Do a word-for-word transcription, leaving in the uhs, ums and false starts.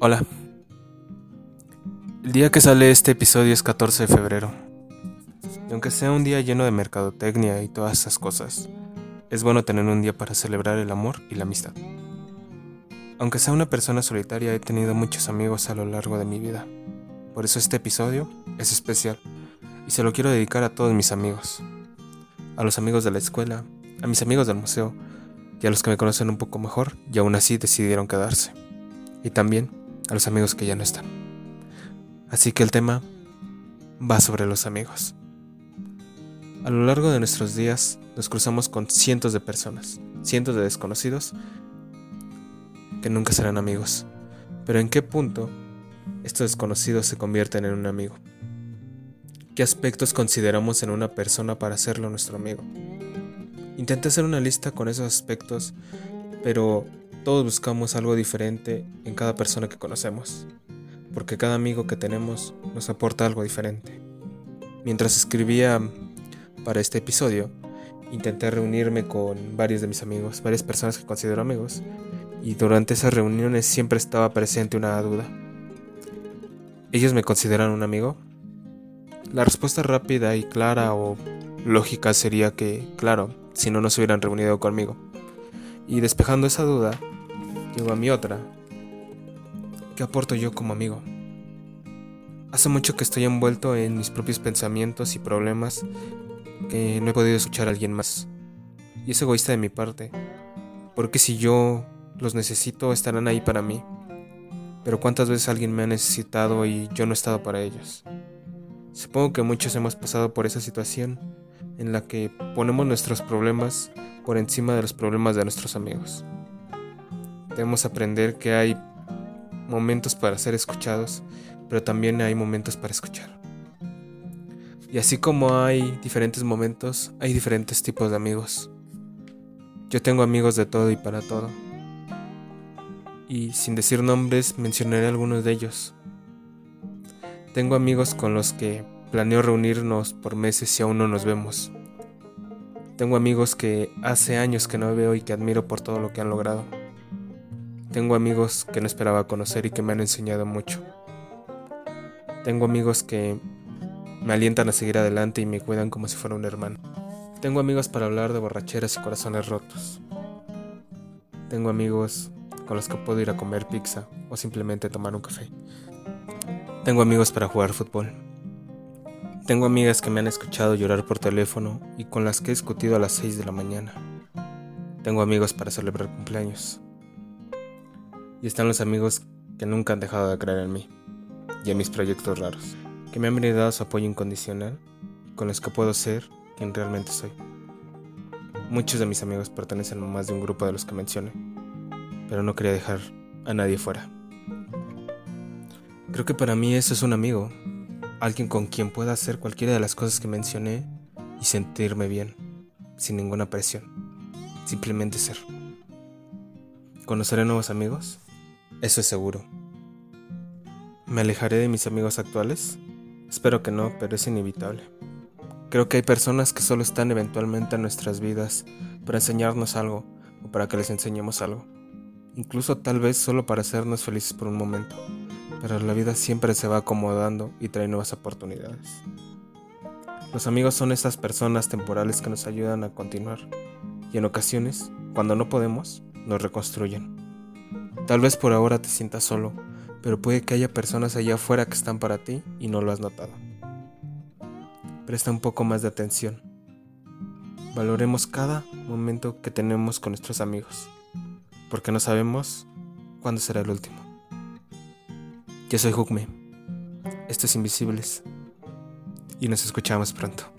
Hola. El día que sale este episodio es catorce de febrero. Y aunque sea un día lleno de mercadotecnia y todas esas cosas, es bueno tener un día para celebrar el amor y la amistad. Aunque sea una persona solitaria, he tenido muchos amigos a lo largo de mi vida. Por eso este episodio es especial y se lo quiero dedicar a todos mis amigos. A los amigos de la escuela, a mis amigos del museo y a los que me conocen un poco mejor y aún así decidieron quedarse. Y también a los amigos que ya no están. Así que el tema va sobre los amigos. A lo largo de nuestros días nos cruzamos con cientos de personas, cientos de desconocidos que nunca serán amigos. Pero ¿en qué punto estos desconocidos se convierten en un amigo? ¿Qué aspectos consideramos en una persona para hacerlo nuestro amigo? Intenté hacer una lista con esos aspectos, pero todos buscamos algo diferente en cada persona que conocemos, porque cada amigo que tenemos nos aporta algo diferente. Mientras escribía para este episodio, intenté reunirme con varios de mis amigos, varias personas que considero amigos, y durante esas reuniones siempre estaba presente una duda. ¿Ellos me consideran un amigo? La respuesta rápida y clara o lógica sería que, claro, si no, no se hubieran reunido conmigo. Y despejando esa duda, llegó a mí otra. ¿Qué aporto yo como amigo? Hace mucho que estoy envuelto en mis propios pensamientos y problemas que no he podido escuchar a alguien más. Y es egoísta de mi parte, porque si yo los necesito, estarán ahí para mí. Pero ¿cuántas veces alguien me ha necesitado y yo no he estado para ellos? Supongo que muchos hemos pasado por esa situación en la que ponemos nuestros problemas por encima de los problemas de nuestros amigos. Debemos aprender que hay momentos para ser escuchados, pero también hay momentos para escuchar. Y así como hay diferentes momentos, hay diferentes tipos de amigos. Yo tengo amigos de todo y para todo. Y sin decir nombres, mencionaré algunos de ellos. Tengo amigos con los que planeo reunirnos por meses si aún no nos vemos. Tengo amigos que hace años que no veo y que admiro por todo lo que han logrado. Tengo amigos que no esperaba conocer y que me han enseñado mucho. Tengo amigos que me alientan a seguir adelante y me cuidan como si fuera un hermano. Tengo amigos para hablar de borracheras y corazones rotos. Tengo amigos con los que puedo ir a comer pizza o simplemente tomar un café. Tengo amigos para jugar fútbol. Tengo amigas que me han escuchado llorar por teléfono y con las que he discutido a las seis de la mañana. Tengo amigos para celebrar cumpleaños. Y están los amigos que nunca han dejado de creer en mí y en mis proyectos raros, que me han brindado su apoyo incondicional y con los que puedo ser quien realmente soy. Muchos de mis amigos pertenecen a más de un grupo de los que mencioné, pero no quería dejar a nadie fuera. Creo que para mí eso es un amigo. Alguien con quien pueda hacer cualquiera de las cosas que mencioné y sentirme bien, sin ninguna presión, simplemente ser. ¿Conoceré nuevos amigos? Eso es seguro. ¿Me alejaré de mis amigos actuales? Espero que no, pero es inevitable. Creo que hay personas que solo están eventualmente en nuestras vidas para enseñarnos algo o para que les enseñemos algo. Incluso tal vez solo para hacernos felices por un momento. Pero la vida siempre se va acomodando y trae nuevas oportunidades. Los amigos son estas personas temporales que nos ayudan a continuar y en ocasiones, cuando no podemos, nos reconstruyen. Tal vez por ahora te sientas solo, pero puede que haya personas allá afuera que están para ti y no lo has notado. Presta un poco más de atención. Valoremos cada momento que tenemos con nuestros amigos, porque no sabemos cuándo será el último. Yo soy Jukme, esto es Invisibles, y nos escuchamos pronto.